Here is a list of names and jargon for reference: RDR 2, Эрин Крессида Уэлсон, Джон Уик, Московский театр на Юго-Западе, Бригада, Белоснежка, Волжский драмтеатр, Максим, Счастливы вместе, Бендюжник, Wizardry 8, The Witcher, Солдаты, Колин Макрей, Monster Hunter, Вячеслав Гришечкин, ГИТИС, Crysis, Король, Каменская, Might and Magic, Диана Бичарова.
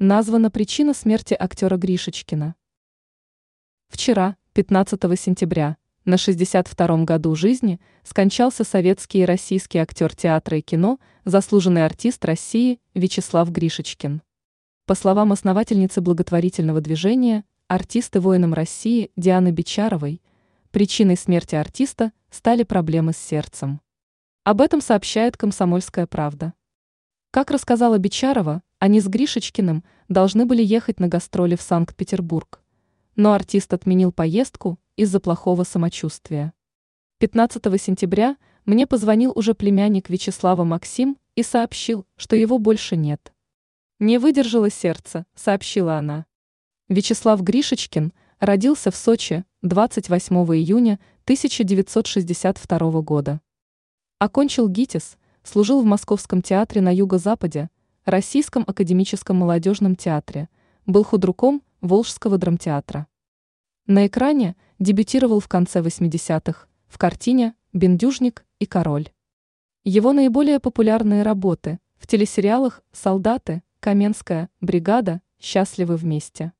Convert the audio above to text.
Названа причина смерти актера Гришечкина. Вчера, 15 сентября, на 62-м году жизни скончался советский и российский актер театра и кино, заслуженный артист России Вячеслав Гришечкин. По словам основательницы благотворительного движения «Артист и воином России» Дианы Бичаровой, причиной смерти артиста стали проблемы с сердцем. Об этом сообщает «Комсомольская правда». Как рассказала Бичарова, они с Гришечкиным должны были ехать на гастроли в Санкт-Петербург, но артист отменил поездку из-за плохого самочувствия. 15 сентября мне позвонил уже племянник Вячеслава Максим и сообщил, что его больше нет. «Не выдержало сердце», — сообщила она. Вячеслав Гришечкин родился в Сочи 28 июня 1962 года. Окончил ГИТИС, служил в Московском театре на Юго-Западе, Российском академическом молодежном театре, был худруком Волжского драмтеатра. На экране дебютировал в конце 80-х в картине «Бендюжник» и «Король». Его наиболее популярные работы в телесериалах «Солдаты», «Каменская», «Бригада», «Счастливы вместе».